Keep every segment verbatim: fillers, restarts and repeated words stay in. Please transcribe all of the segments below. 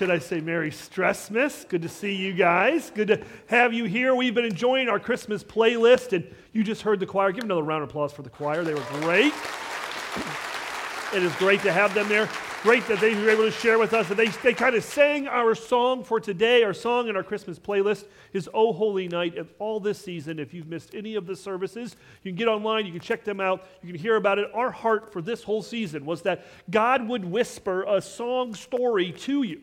Should I say Merry Stressmas? Good to see you guys. Good to have you here. We've been enjoying our Christmas playlist, and you just heard the choir. Give another round of applause for the choir. They were great. It is great to have them there. Great that they were able to share with us. That they, they kind of sang our song for today. Our song in our Christmas playlist is O Holy Night. And all this season, if you've missed any of the services, you can get online, you can check them out, you can hear about it. Our heart for this whole season was that God would whisper a song story to you.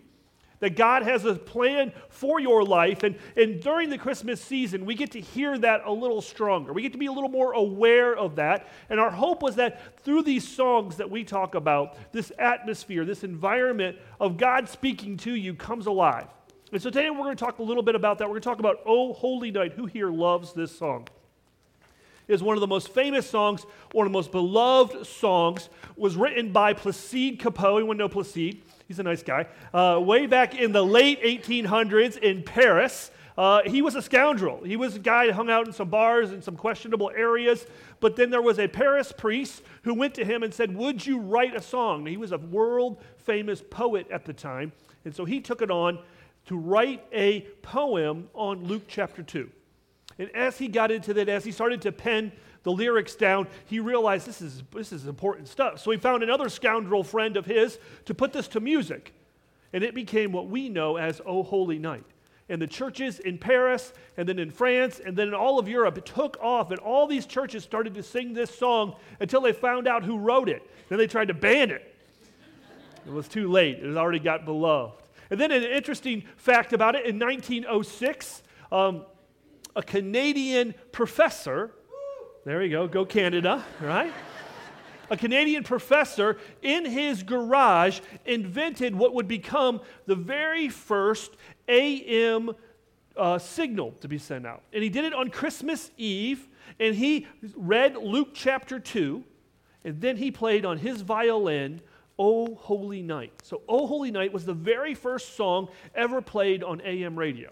That God has a plan for your life. And, and during the Christmas season, we get to hear that a little stronger. We get to be a little more aware of that. And our hope was that through these songs that we talk about, this atmosphere, this environment of God speaking to you comes alive. And so today we're going to talk a little bit about that. We're going to talk about O Holy Night. Who here loves this song? Is one of the most famous songs, one of the most beloved songs, was written by Placide Cappeau. Anyone know Placide? He's a nice guy. Uh, way back in the late eighteen hundreds in Paris, uh, he was a scoundrel. He was a guy that hung out in some bars in some questionable areas. But then there was a Paris priest who went to him and said, "Would you write a song?" Now, he was a world-famous poet at the time. And so he took it on to write a poem on Luke chapter two. And as he got into that, as he started to pen the lyrics down, he realized this is this is important stuff. So he found another scoundrel friend of his to put this to music. And it became what we know as O Holy Night. And the churches in Paris, and then in France, and then in all of Europe, it took off, and all these churches started to sing this song until they found out who wrote it. Then they tried to ban it. It was too late. It had already got beloved. And then an interesting fact about it, in nineteen oh six, um, a Canadian professor, there you go, go Canada, right? A Canadian professor in his garage invented what would become the very first A M uh, signal to be sent out. And he did it on Christmas Eve, and he read Luke chapter two, and then he played on his violin, O Holy Night. So O Holy Night was the very first song ever played on A M radio.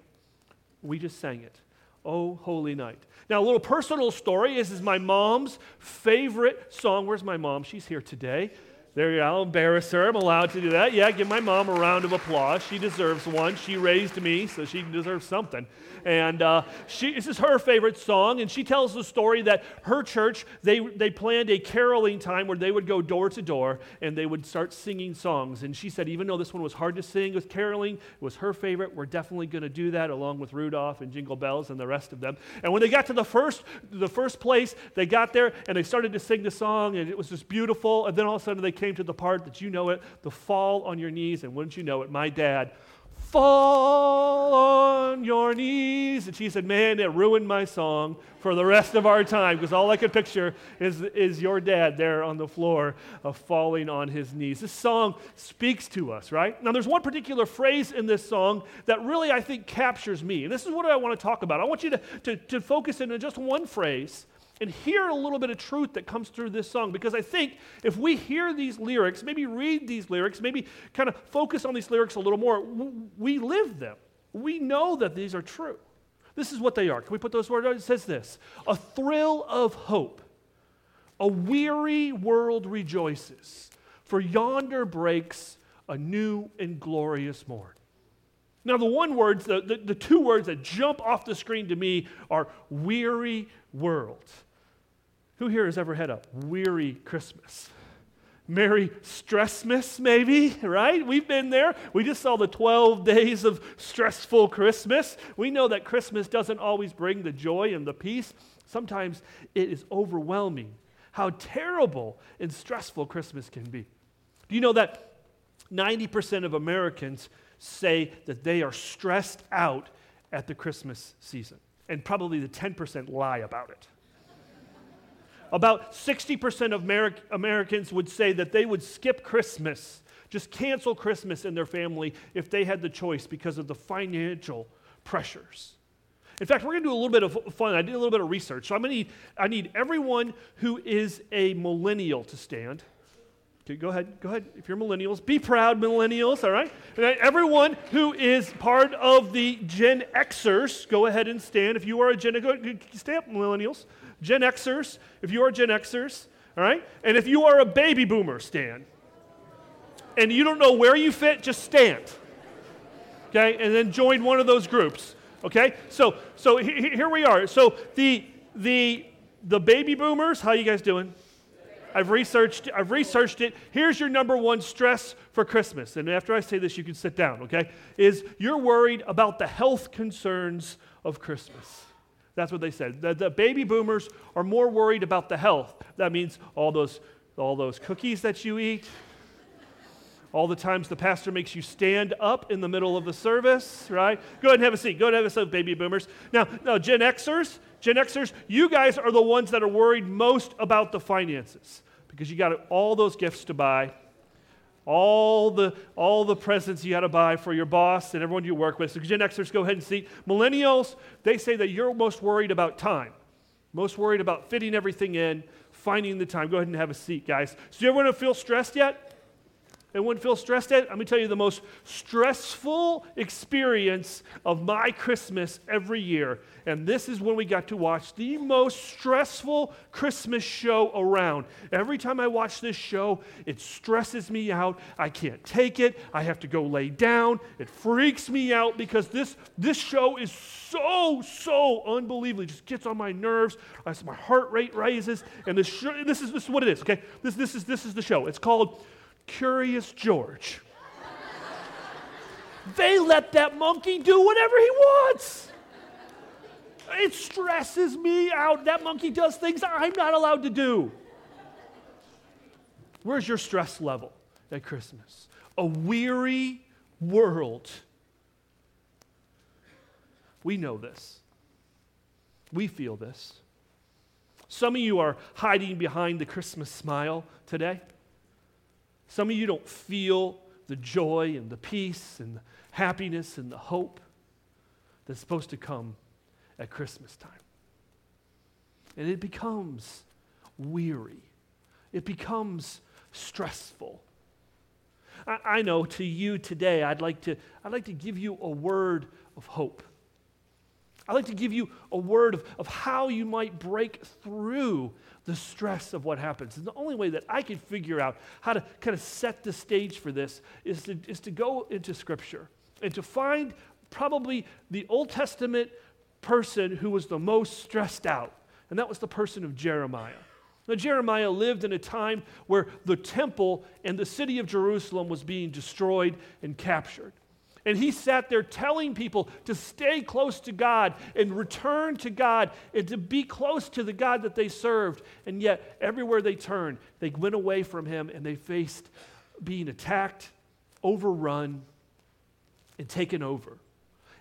We just sang it. O Holy Night. Now, a little personal story. This is my mom's favorite song. Where's my mom? She's here today. There you go. I'll embarrass her. I'm allowed to do that. Yeah, give my mom a round of applause. She deserves one. She raised me, so she deserves something. And uh, she, this is her favorite song, and she tells the story that her church, they they planned a caroling time where they would go door to door, and they would start singing songs. And she said, even though this one was hard to sing, it was caroling, it was her favorite. We're definitely going to do that, along with Rudolph and Jingle Bells and the rest of them. And when they got to the first, the first place, they got there, and they started to sing the song, and it was just beautiful. And then all of a sudden, they came to the part that you know it, the fall on your knees, and wouldn't you know it, my dad, fall on your knees. And she said, man, it ruined my song for the rest of our time, because all I could picture is, is your dad there on the floor uh, falling on his knees. This song speaks to us, right? Now, there's one particular phrase in this song that really, I think, captures me, and this is what I want to talk about. I want you to, to, to focus in on just one phrase and hear a little bit of truth that comes through this song. Because I think if we hear these lyrics, maybe read these lyrics, maybe kind of focus on these lyrics a little more, we live them. We know that these are true. This is what they are. Can we put those words out? It says this: a thrill of hope. A weary world rejoices, for yonder breaks a new and glorious morn. Now, the one words, the, the, the two words that jump off the screen to me are weary world. Who here has ever had a weary Christmas? Merry Stressmas, maybe, right? We've been there. We just saw the twelve days of stressful Christmas. We know that Christmas doesn't always bring the joy and the peace. Sometimes it is overwhelming how terrible and stressful Christmas can be. Do you know that ninety percent of Americans say that they are stressed out at the Christmas season? And probably the ten percent lie about it. About sixty percent of Ameri- Americans would say that they would skip Christmas, just cancel Christmas in their family if they had the choice, because of the financial pressures. In fact, we're going to do a little bit of fun. I did a little bit of research. So I'm going to need, I need everyone who is a millennial to stand. Okay, go ahead, go ahead. If you're millennials, be proud, millennials, all right? And everyone who is part of the Gen Xers, go ahead and stand. If you are a Gen Xer, stand up, millennials. Gen Xers, if you are Gen Xers, all right? And if you are a baby boomer, stand. And you don't know where you fit, just stand. okay, and then join one of those groups, okay? So so he, here we are. So the the the baby boomers, how you guys doing? I've researched I've researched it. Here's your number one stress for Christmas. And after I say this, you can sit down, okay? Is you're worried about the health concerns of Christmas. That's what they said. The, the baby boomers are more worried about the health. That means all those all those cookies that you eat, all the times the pastor makes you stand up in the middle of the service, right? Go ahead and have a seat. Go ahead and have a seat, baby boomers. Now, now Gen Xers, Gen Xers, you guys are the ones that are worried most about the finances, because you got all those gifts to buy, all the all the presents you got to buy for your boss and everyone you work with. So Gen Xers, go ahead and see. Millennials, they say that you're most worried about time, most worried about fitting everything in, finding the time. Go ahead and have a seat, guys. So everyone feel stressed yet? Anyone feel stressed yet? Let me tell you the most stressful experience of my Christmas every year. And this is when we got to watch the most stressful Christmas show around. Every time I watch this show, it stresses me out. I can't take it. I have to go lay down. It freaks me out because this, this show is so, so unbelievable. It just gets on my nerves. I, my heart rate rises. And this, sh- this, is, this is what it is, okay? This, this, is, this is the show. It's called Curious George. They let that monkey do whatever he wants. It stresses me out. That monkey does things I'm not allowed to do. Where's your stress level at Christmas? A weary world. We know this. We feel this. Some of you are hiding behind the Christmas smile today. Some of you don't feel the joy and the peace and the happiness and the hope that's supposed to come at Christmas time. And it becomes weary. It becomes stressful. I, I know to you today, I'd like to, I'd like to give you a word of hope. I'd like to give you a word of, of how you might break through the stress of what happens. And the only way that I can figure out how to kind of set the stage for this is to, is to go into Scripture and to find probably the Old Testament person who was the most stressed out, and that was the person of Jeremiah. Now, Jeremiah lived in a time where the temple and the city of Jerusalem was being destroyed and captured. And he sat there telling people to stay close to God and return to God and to be close to the God that they served. And yet, everywhere they turned, they went away from him and they faced being attacked, overrun, and taken over.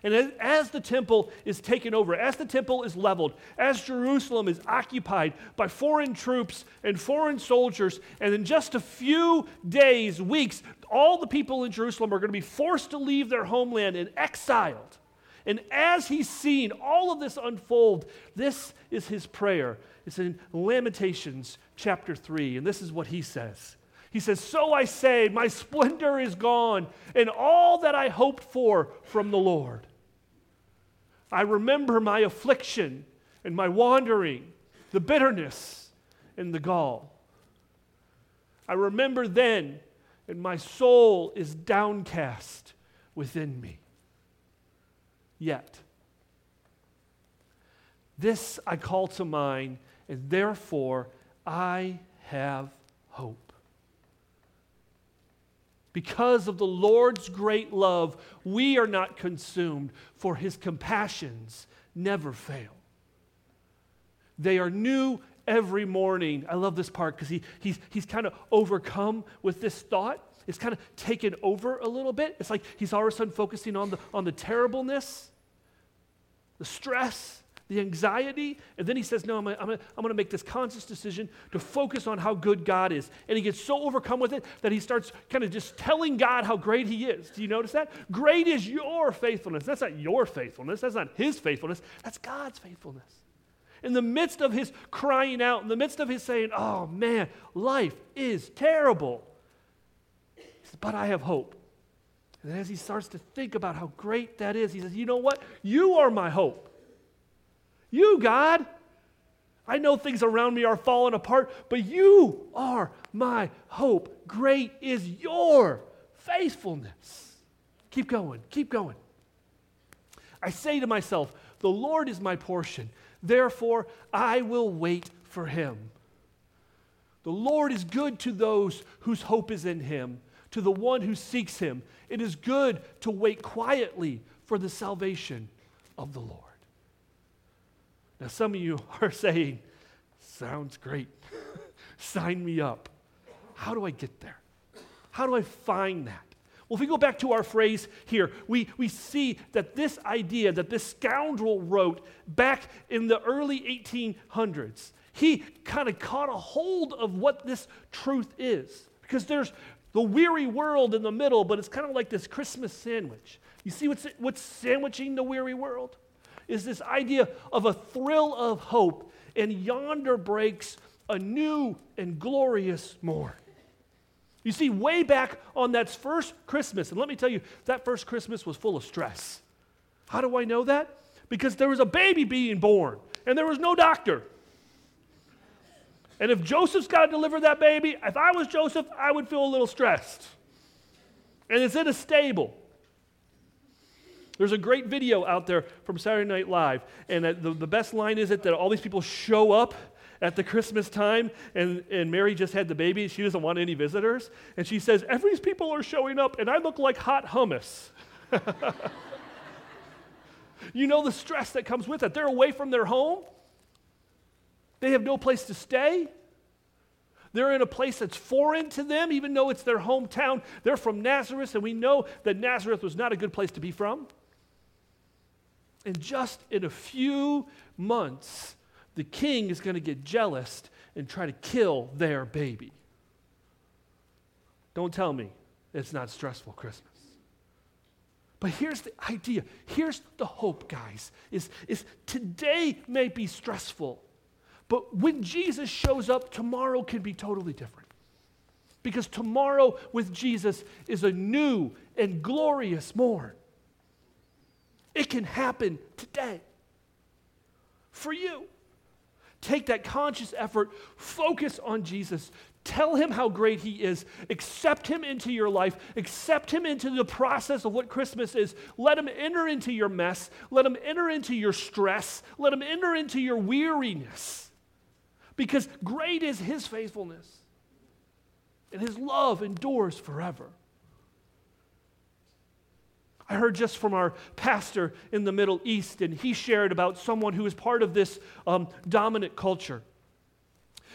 And as, as the temple is taken over, as the temple is leveled, as Jerusalem is occupied by foreign troops and foreign soldiers, and in just a few days, weeks, all the people in Jerusalem are going to be forced to leave their homeland and exiled. And as he's seen all of this unfold, this is his prayer. It's in Lamentations chapter three, and this is what he says. He says, "So I say, my splendor is gone, and all that I hoped for from the Lord. I remember my affliction and my wandering, the bitterness and the gall. I remember then, and my soul is downcast within me. Yet, this I call to mind, and therefore I have hope. Because of the Lord's great love, we are not consumed, for his compassions never fail. They are new every morning." I love this part because he, he's, he's kind of overcome with this thought. It's kind of taken over a little bit. It's like he's all of a sudden focusing on the, on the terribleness, the stress, the anxiety, and then he says, no, I'm gonna, I'm gonna, I'm gonna make this conscious decision to focus on how good God is. And he gets so overcome with it that he starts kind of just telling God how great he is. Do you notice that? Great is your faithfulness. That's not your faithfulness. That's not his faithfulness. That's God's faithfulness. In the midst of his crying out, in the midst of his saying, oh man, life is terrible, he says, but I have hope. And then as he starts to think about how great that is, he says, you know what? You are my hope. You, God, I know things around me are falling apart, but you are my hope. Great is your faithfulness. Keep going. Keep going. I say to myself, the Lord is my portion. Therefore, I will wait for him. The Lord is good to those whose hope is in him, to the one who seeks him. It is good to wait quietly for the salvation of the Lord. Now, some of you are saying, sounds great. Sign me up. How do I get there? How do I find that? Well, if we go back to our phrase here, we, we see that this idea that this scoundrel wrote back in the early eighteen hundreds, he kind of caught a hold of what this truth is. Because there's the weary world in the middle, but it's kind of like this Christmas sandwich. You see what's, what's sandwiching the weary world? Is this idea of a thrill of hope, and yonder breaks a new and glorious morn. You see, way back on that first Christmas, and let me tell you, that first Christmas was full of stress. How do I know that? Because there was a baby being born, and there was no doctor. And if Joseph's got to deliver that baby, if I was Joseph, I would feel a little stressed. And it's in a stable. There's a great video out there from Saturday Night Live, and the, the best line is it that all these people show up at the Christmas time, and, and Mary just had the baby, and she doesn't want any visitors. And she says, every people are showing up, and I look like hot hummus. You know the stress that comes with it. They're away from their home. They have no place to stay. They're in a place that's foreign to them, even though it's their hometown. They're from Nazareth, and we know that Nazareth was not a good place to be from. And just in a few months, the king is going to get jealous and try to kill their baby. Don't tell me it's not stressful Christmas. But here's the idea. Here's the hope, guys, is, is today may be stressful, but when Jesus shows up, tomorrow can be totally different. Because tomorrow with Jesus is a new and glorious morn. It can happen today for you. Take that conscious effort, focus on Jesus, tell him how great he is, accept him into your life, accept him into the process of what Christmas is. Let him enter into your mess, let him enter into your stress, let him enter into your weariness, because great is his faithfulness, and his love endures forever. I heard just from our pastor in the Middle East, and he shared about someone who was part of this um, dominant culture.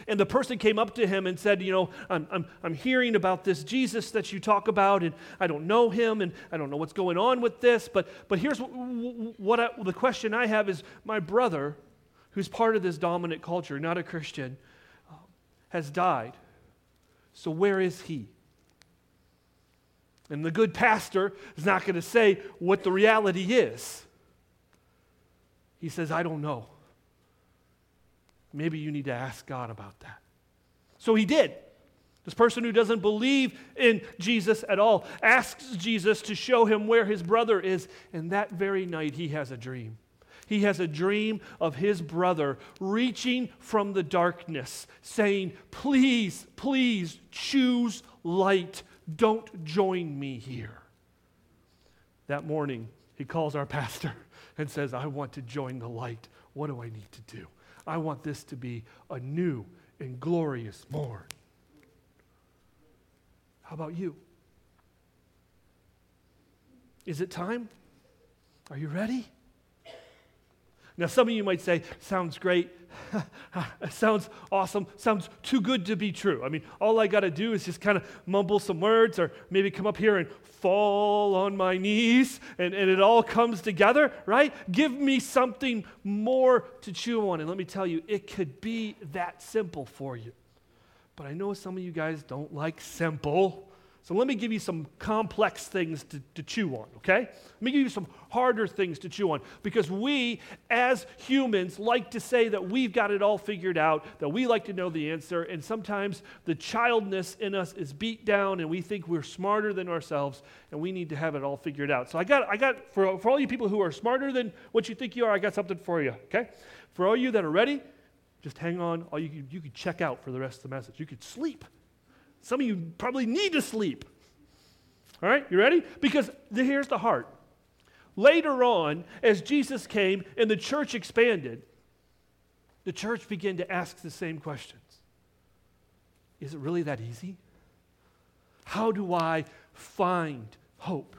And the person came up to him and said, you know, I'm, I'm, I'm hearing about this Jesus that you talk about, and I don't know him, and I don't know what's going on with this, but, but here's what, what I, the question I have is, my brother, who's part of this dominant culture, not a Christian, uh, has died. So where is he? And the good pastor is not going to say what the reality is. He says, I don't know. Maybe you need to ask God about that. So he did. This person who doesn't believe in Jesus at all asks Jesus to show him where his brother is. And that very night he has a dream. He has a dream of his brother reaching from the darkness, saying, please, please choose light. Don't join me here. That morning, he calls our pastor and says, I want to join the light. What do I need to do? I want this to be a new and glorious morn. How about you? Is it time? Are you ready? Now, some of you might say, sounds great, sounds awesome, sounds too good to be true. I mean, all I got to do is just kind of mumble some words or maybe come up here and fall on my knees and, and it all comes together, right? Give me something more to chew on. And let me tell you, it could be that simple for you. But I know some of you guys don't like simple. So let me give you some complex things to, to chew on, okay? Let me give you some harder things to chew on, because we, as humans, like to say that we've got it all figured out, that we like to know the answer, and sometimes the childness in us is beat down, and we think we're smarter than ourselves, and we need to have it all figured out. So I got, I got for, for all you people who are smarter than what you think you are, I got something for you, okay? For all you that are ready, just hang on. All you you could check out for the rest of the message. You could sleep. Some of you probably need to sleep. All right, you ready? Because here's the heart. Later on, as Jesus came and the church expanded, the church began to ask the same questions. Is it really that easy? How do I find hope?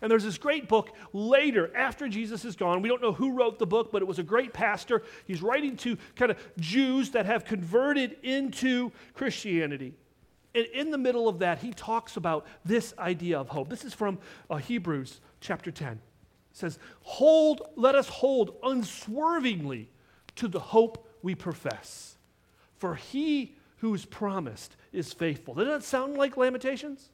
And there's this great book later, after Jesus is gone. We don't know who wrote the book, but it was a great pastor. He's writing to kind of Jews that have converted into Christianity. And in the middle of that, he talks about this idea of hope. This is from uh, Hebrews chapter ten. It says, "Hold, let us hold unswervingly to the hope we profess, for he who is promised is faithful." Doesn't that sound like Lamentations?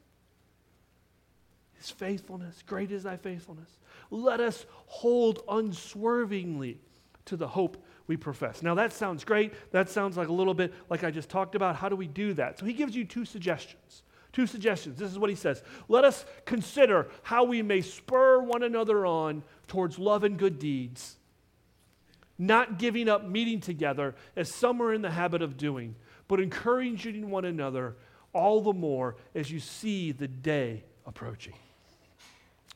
His faithfulness, great is thy faithfulness. Let us hold unswervingly to the hope we profess. Now that sounds great. That sounds like a little bit like I just talked about. How do we do that? So he gives you two suggestions. Two suggestions. This is what he says. Let us consider how we may spur one another on towards love and good deeds, not giving up meeting together as some are in the habit of doing, but encouraging one another all the more as you see the day approaching.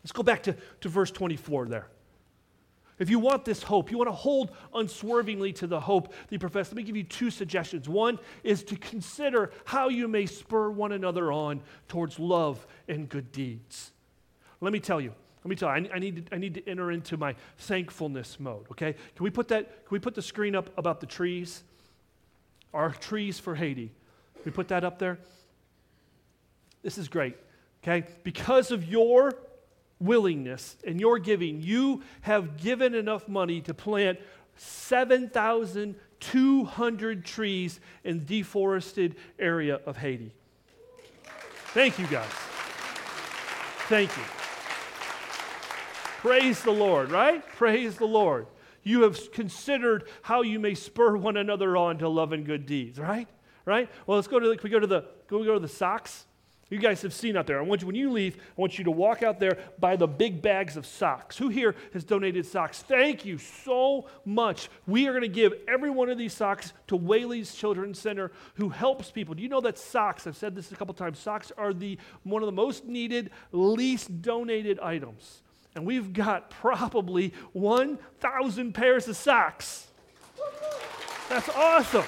Let's go back to, to verse twenty-four there. If you want this hope, you want to hold unswervingly to the hope that you profess, let me give you two suggestions. One is to consider how you may spur one another on towards love and good deeds. Let me tell you. Let me tell you. I, I need to, I need to enter into my thankfulness mode. Okay? Can we put that? Can we put the screen up about the trees? Our trees for Haiti. Can we put that up there? This is great. Okay? Because of your willingness and your giving, you have given enough money to plant seven thousand two hundred trees in the deforested area of Haiti. Thank you, guys. Thank you. Praise the Lord, right? Praise the Lord. You have considered how you may spur one another on to love and good deeds, right? Right? Well, let's go to the, can we go to the, can we go to the socks? You guys have seen out there. I want you, when you leave, I want you to walk out there by the big bags of socks. Who here has donated socks? Thank you so much. We are going to give every one of these socks to Whaley's Children's Center, who helps people. Do you know that socks, I've said this a couple times, socks are the one of the most needed, least donated items. And we've got probably one thousand pairs of socks. That's awesome.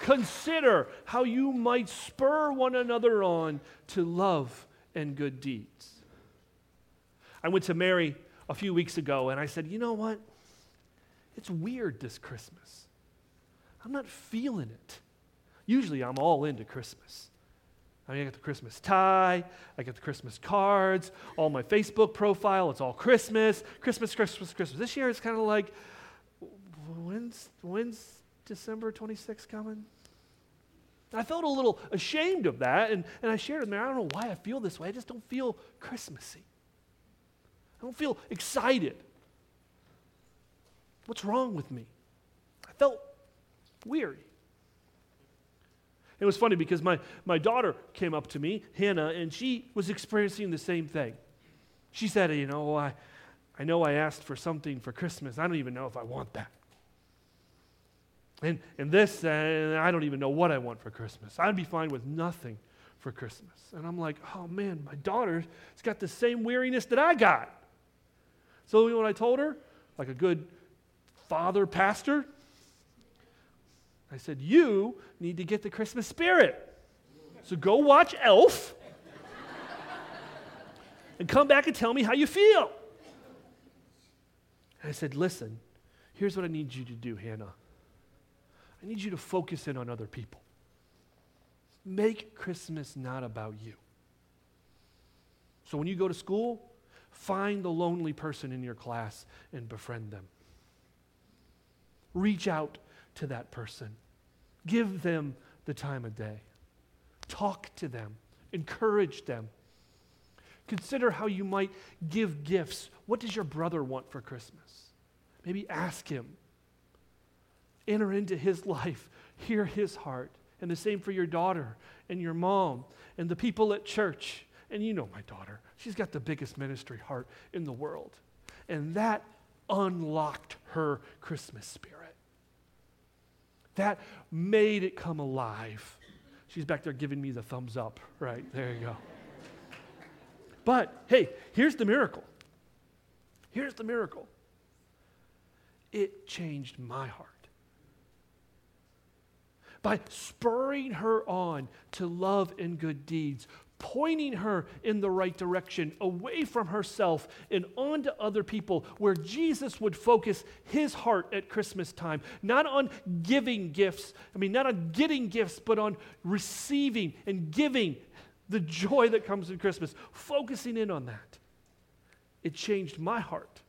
Consider how you might spur one another on to love and good deeds. I went to Mary a few weeks ago, and I said, you know what? It's weird this Christmas. I'm not feeling it. Usually I'm all into Christmas. I mean, I got the Christmas tie, I got the Christmas cards, all my Facebook profile, it's all Christmas, Christmas, Christmas, Christmas. This year it's kind of like, when's, when's December twenty-sixth coming? I felt a little ashamed of that, and, and I shared with Mary, I don't know why I feel this way. I just don't feel Christmassy. I don't feel excited. What's wrong with me? I felt weary. It was funny because my, my daughter came up to me, Hannah, and she was experiencing the same thing. She said, you know, I, I know I asked for something for Christmas. I don't even know if I want that. And and this, and I don't even know what I want for Christmas. I'd be fine with nothing for Christmas. And I'm like, oh man, my daughter's got the same weariness that I got. So you know what I told her? Like a good father pastor, I said, you need to get the Christmas spirit. So go watch Elf and come back and tell me how you feel. And I said, listen, here's what I need you to do, Hannah. I need you to focus in on other people. Make Christmas not about you. So when you go to school, find the lonely person in your class and befriend them. Reach out to that person. Give them the time of day. Talk to them. Encourage them. Consider how you might give gifts. What does your brother want for Christmas? Maybe ask him. Enter into his life, hear his heart, and the same for your daughter and your mom and the people at church. And you know my daughter, she's got the biggest ministry heart in the world. And that unlocked her Christmas spirit. That made it come alive. She's back there giving me the thumbs up. Right, there you go. But, hey, here's the miracle. Here's the miracle. It changed my heart. By spurring her on to love and good deeds, pointing her in the right direction, away from herself and on to other people, where Jesus would focus his heart at Christmas time, not on giving gifts, I mean, not on getting gifts, but on receiving and giving the joy that comes in Christmas, focusing in on that. It changed my heart.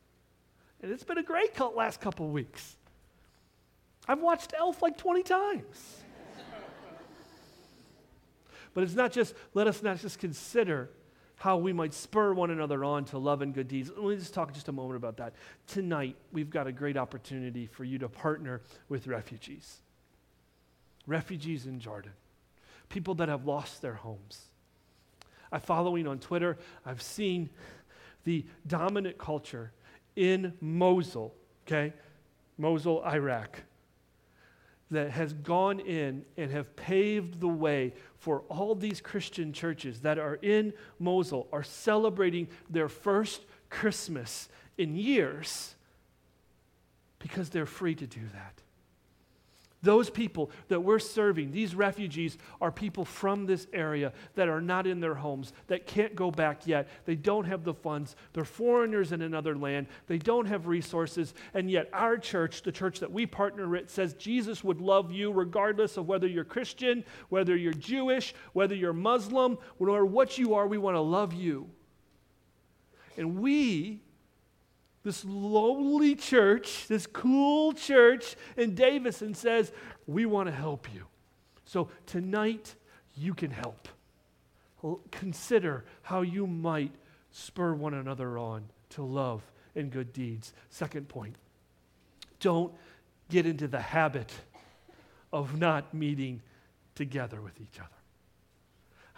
And it's been a great last couple of weeks. I've watched Elf like twenty times. But it's not just, let us not just consider how we might spur one another on to love and good deeds. Let me just talk just a moment about that. Tonight, we've got a great opportunity for you to partner with refugees. Refugees in Jordan. People that have lost their homes. I'm following on Twitter. I've seen the dominant culture in Mosul, okay? Mosul, Iraq, that has gone in and have paved the way for all these Christian churches that are in Mosul, are celebrating their first Christmas in years because they're free to do that. Those people that we're serving, these refugees, are people from this area that are not in their homes, that can't go back yet. They don't have the funds. They're foreigners in another land. They don't have resources. And yet our church, the church that we partner with, says Jesus would love you regardless of whether you're Christian, whether you're Jewish, whether you're Muslim, no matter what you are, we want to love you. And we... this lowly church, this cool church in Davison says, we want to help you. So tonight, you can help. Consider how you might spur one another on to love and good deeds. Second point, don't get into the habit of not meeting together with each other.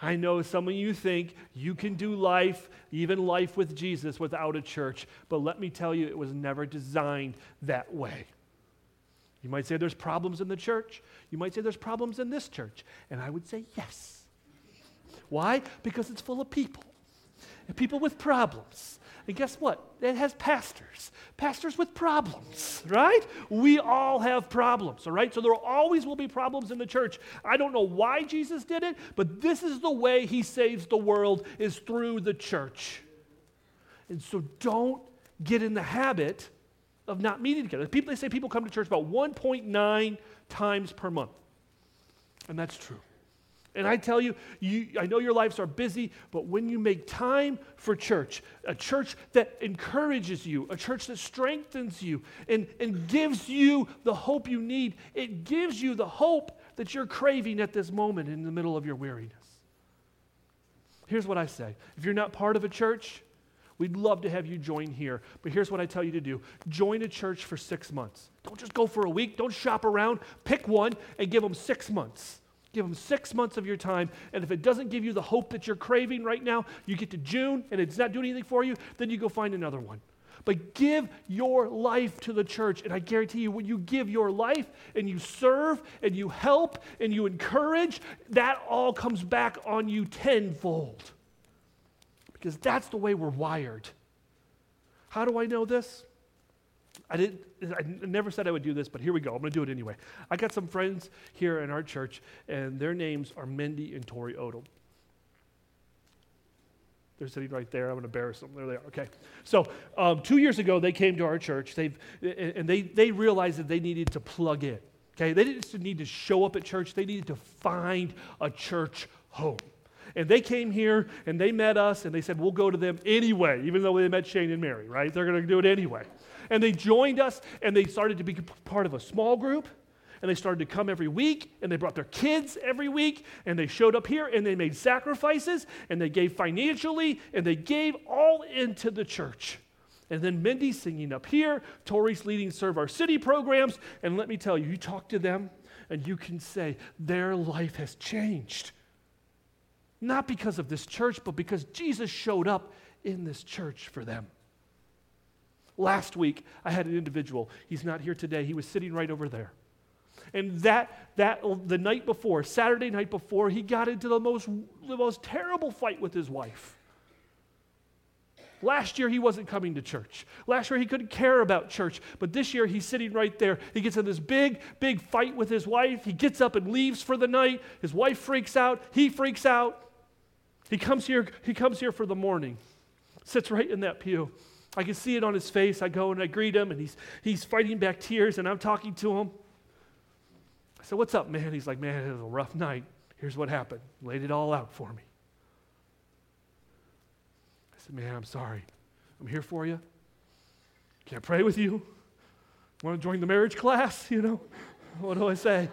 I know some of you think you can do life, even life with Jesus, without a church, but let me tell you, it was never designed that way. You might say there's problems in the church. You might say there's problems in this church, and I would say yes. Why? Because it's full of people, and people with problems. And guess what? It has pastors. Pastors with problems, right? We all have problems, all right? So there always will be problems in the church. I don't know why Jesus did it, but this is the way he saves the world, is through the church. And so don't get in the habit of not meeting together. People, they say people come to church about one point nine times per month. And that's true. And I tell you, you, I know your lives are busy, but when you make time for church, a church that encourages you, a church that strengthens you and, and gives you the hope you need, it gives you the hope that you're craving at this moment in the middle of your weariness. Here's what I say. If you're not part of a church, we'd love to have you join here. But here's what I tell you to do. Join a church for six months. Don't just go for a week. Don't shop around. Pick one and give them six months. Give them six months of your time, and if it doesn't give you the hope that you're craving right now, you get to June and it's not doing anything for you, then you go find another one. But give your life to the church, and I guarantee you, when you give your life and you serve and you help and you encourage, that all comes back on you tenfold. Because that's the way we're wired. How do I know this? I didn't. I never said I would do this, but here we go. I'm going to do it anyway. I got some friends here in our church, and their names are Mindy and Tori Odom. They're sitting right there. I'm going to embarrass them. There they are. Okay. So um, two years ago, they came to our church. They've and they they realized that they needed to plug in. Okay. They didn't just need to show up at church. They needed to find a church home. And they came here, and they met us, and they said, we'll go to them anyway, even though they met Shane and Mary, right? They're going to do it anyway. And they joined us, and they started to be part of a small group, and they started to come every week, and they brought their kids every week, and they showed up here, and they made sacrifices, and they gave financially, and they gave all into the church. And then Mindy's singing up here, Tori's leading Serve Our City programs, and let me tell you, you talk to them, and you can say, their life has changed. Not because of this church, but because Jesus showed up in this church for them. Last week, I had an individual. He's not here today. He was sitting right over there. And that that the night before, Saturday night before, he got into the most the most terrible fight with his wife. Last year, he wasn't coming to church. Last year, he couldn't care about church. But this year, he's sitting right there. He gets in this big, big fight with his wife. He gets up and leaves for the night. His wife freaks out. He freaks out. He comes here, he comes here for the morning. Sits right in that pew. I can see it on his face. I go and I greet him, and he's he's fighting back tears, and I'm talking to him. I said, "What's up, man?" He's like, "Man, it was a rough night. Here's what happened. Laid it all out for me." I said, "Man, I'm sorry. I'm here for you. Can I pray with you? Want to join the marriage class? You know, what do I say?"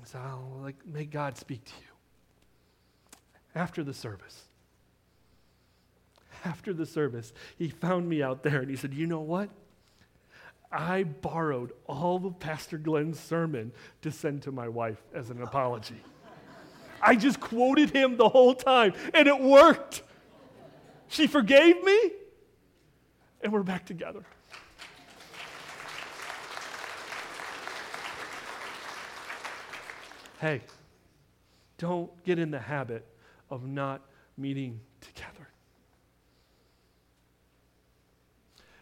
I said, "I'll like, make God speak to you." After the service, after the service, he found me out there and he said, "You know what? I borrowed all of Pastor Glenn's sermon to send to my wife as an apology." I just quoted him the whole time, and it worked. She forgave me, and we're back together. Hey, don't get in the habit of not meeting together.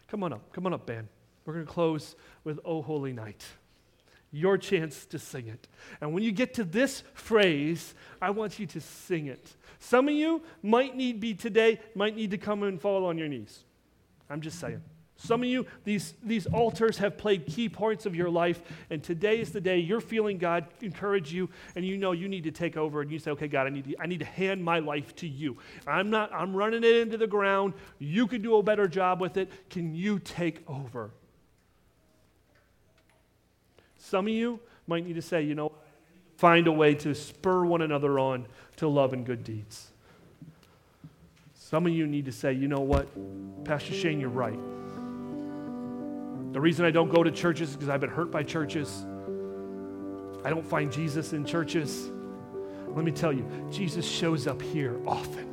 Come on up. Come on up, band. We're going to close with "O Holy Night." Your chance to sing it. And when you get to this phrase, I want you to sing it. Some of you might need be today, might need to come and fall on your knees. I'm just saying. Some of you, these, these altars have played key parts of your life, and today is the day you're feeling God encourage you, and you know you need to take over, and you say, "Okay, God, I need to, I need to hand my life to you. I'm not, I'm running it into the ground. You could do a better job with it. Can you take over?" Some of you might need to say, you know, find a way to spur one another on to love and good deeds. Some of you need to say, you know what, Pastor Shane, you're right. The reason I don't go to churches is because I've been hurt by churches. I don't find Jesus in churches. Let me tell you, Jesus shows up here often.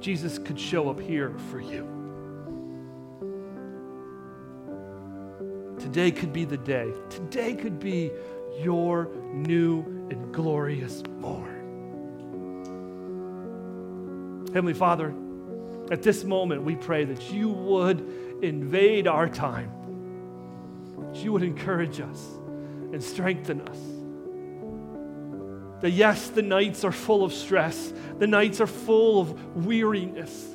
Jesus could show up here for you. Today could be the day. Today could be your new and glorious morn. Heavenly Father, at this moment, we pray that you would invade our time, that you would encourage us and strengthen us. That yes, the nights are full of stress. The nights are full of weariness.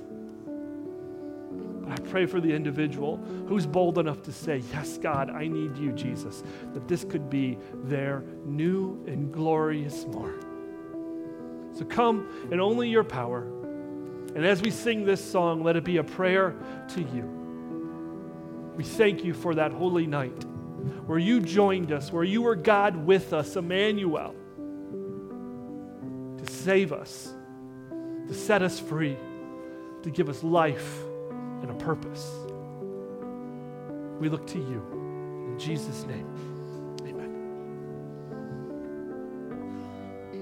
I pray for the individual who's bold enough to say, "Yes, God, I need you, Jesus," that this could be their new and glorious morn. So come in only your power. And as we sing this song, let it be a prayer to you. We thank you for that holy night where you joined us, where you were God with us, Emmanuel, to save us, to set us free, to give us life and a purpose. We look to you. In Jesus' name.